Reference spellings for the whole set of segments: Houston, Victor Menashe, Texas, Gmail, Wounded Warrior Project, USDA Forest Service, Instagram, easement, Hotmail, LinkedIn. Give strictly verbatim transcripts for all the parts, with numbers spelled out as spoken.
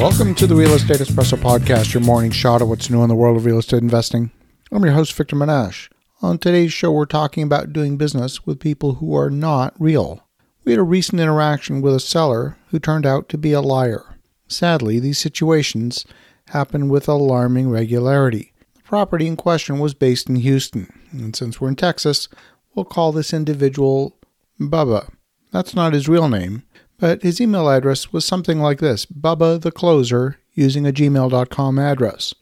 Welcome to the Real Estate Espresso Podcast, your morning shot of what's new in the world of real estate investing. I'm your host, Victor Menashe. On today's show, we're talking about doing business with people who are not real. We had a recent interaction with a seller who turned out to be a liar. Sadly, these situations happen with alarming regularity. The property in question was based in Houston, and since we're in Texas, we'll call this individual Bubba. That's not his real name, but his email address was something like this, Bubba the Closer, using a gmail dot com address.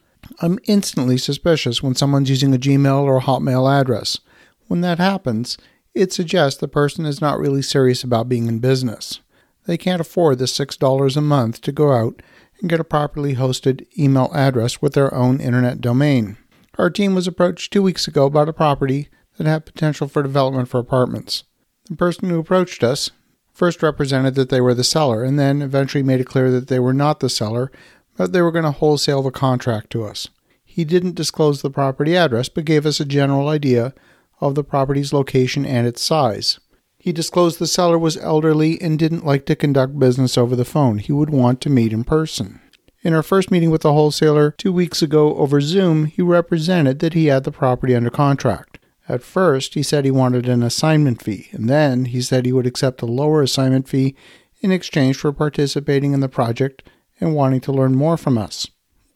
I'm instantly suspicious when someone's using a Gmail or a Hotmail address. When that happens, it suggests the person is not really serious about being in business. They can't afford the six dollars a month to go out and get a properly hosted email address with their own internet domain. Our team was approached two weeks ago about a property that had potential for development for apartments. The person who approached us first represented that they were the seller and then eventually made it clear that they were not the seller, but they were going to wholesale the contract to us. He didn't disclose the property address, but gave us a general idea of the property's location and its size. He disclosed the seller was elderly and didn't like to conduct business over the phone. He would want to meet in person. In our first meeting with the wholesaler two weeks ago over Zoom, he represented that he had the property under contract. At first, he said he wanted an assignment fee, and then he said he would accept a lower assignment fee in exchange for participating in the project and wanting to learn more from us.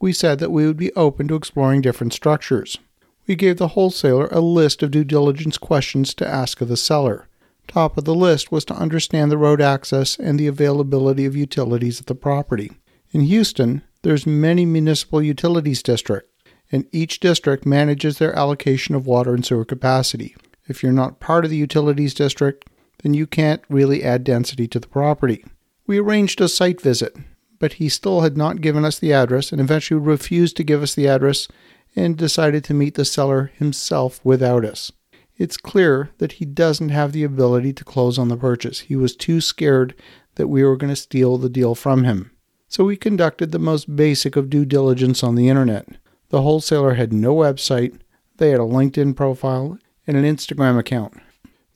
We said that we would be open to exploring different structures. We gave the wholesaler a list of due diligence questions to ask of the seller. Top of the list was to understand the road access and the availability of utilities at the property. In Houston, there's many municipal utilities districts, and each district manages their allocation of water and sewer capacity. If you're not part of the utilities district, then you can't really add density to the property. We arranged a site visit, but he still had not given us the address and eventually refused to give us the address and decided to meet the seller himself without us. It's clear that he doesn't have the ability to close on the purchase. He was too scared that we were going to steal the deal from him. So we conducted the most basic of due diligence on the internet. The wholesaler had no website, they had a LinkedIn profile, and an Instagram account.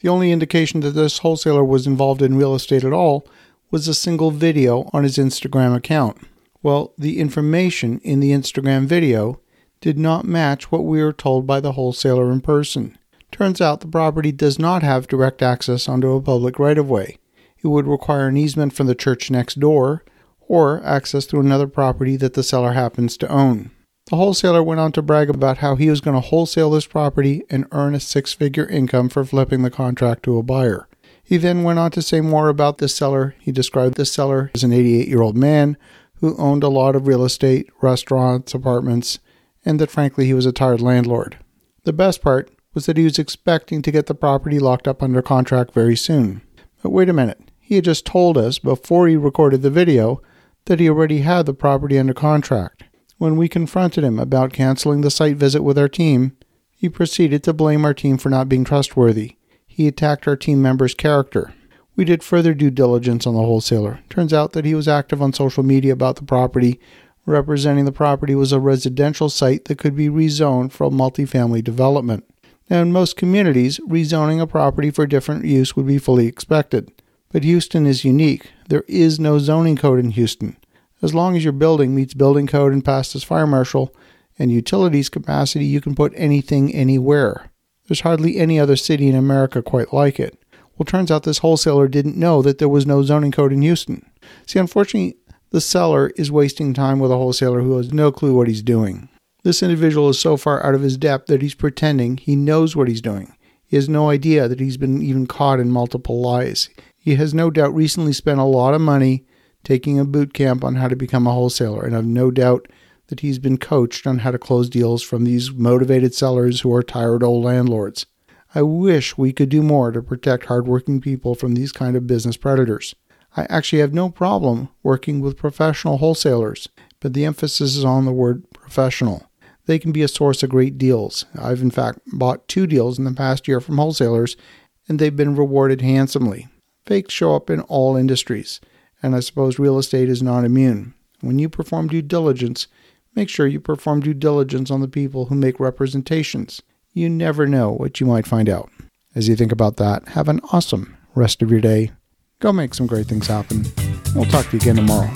The only indication that this wholesaler was involved in real estate at all was a single video on his Instagram account. Well, the information in the Instagram video did not match what we were told by the wholesaler in person. Turns out the property does not have direct access onto a public right-of-way. It would require an easement from the church next door, or access through another property that the seller happens to own. The wholesaler went on to brag about how he was going to wholesale this property and earn a six-figure income for flipping the contract to a buyer. He then went on to say more about this seller. He described this seller as an eighty-eight-year-old man who owned a lot of real estate, restaurants, apartments, and that frankly he was a tired landlord. The best part was that he was expecting to get the property locked up under contract very soon. But wait a minute, he had just told us before he recorded the video that he already had the property under contract. When we confronted him about canceling the site visit with our team, he proceeded to blame our team for not being trustworthy. He attacked our team members' character. We did further due diligence on the wholesaler. Turns out that he was active on social media about the property, representing the property was a residential site that could be rezoned for multifamily development. Now, in most communities, rezoning a property for different use would be fully expected. But Houston is unique. There is no zoning code in Houston. As long as your building meets building code and passes fire marshal and utilities capacity, you can put anything anywhere. There's hardly any other city in America quite like it. Well, turns out this wholesaler didn't know that there was no zoning code in Houston. See, unfortunately, the seller is wasting time with a wholesaler who has no clue what he's doing. This individual is so far out of his depth that he's pretending he knows what he's doing. He has no idea that he's been even caught in multiple lies. He has no doubt recently spent a lot of money taking a boot camp on how to become a wholesaler, and I've no doubt that he's been coached on how to close deals from these motivated sellers who are tired old landlords. I wish we could do more to protect hardworking people from these kind of business predators. I actually have no problem working with professional wholesalers, but the emphasis is on the word professional. They can be a source of great deals. I've in fact bought two deals in the past year from wholesalers, and they've been rewarded handsomely. Fakes show up in all industries. And I suppose real estate is not immune. When you perform due diligence, make sure you perform due diligence on the people who make representations. You never know what you might find out. As you think about that, have an awesome rest of your day. Go make some great things happen. We'll talk to you again tomorrow.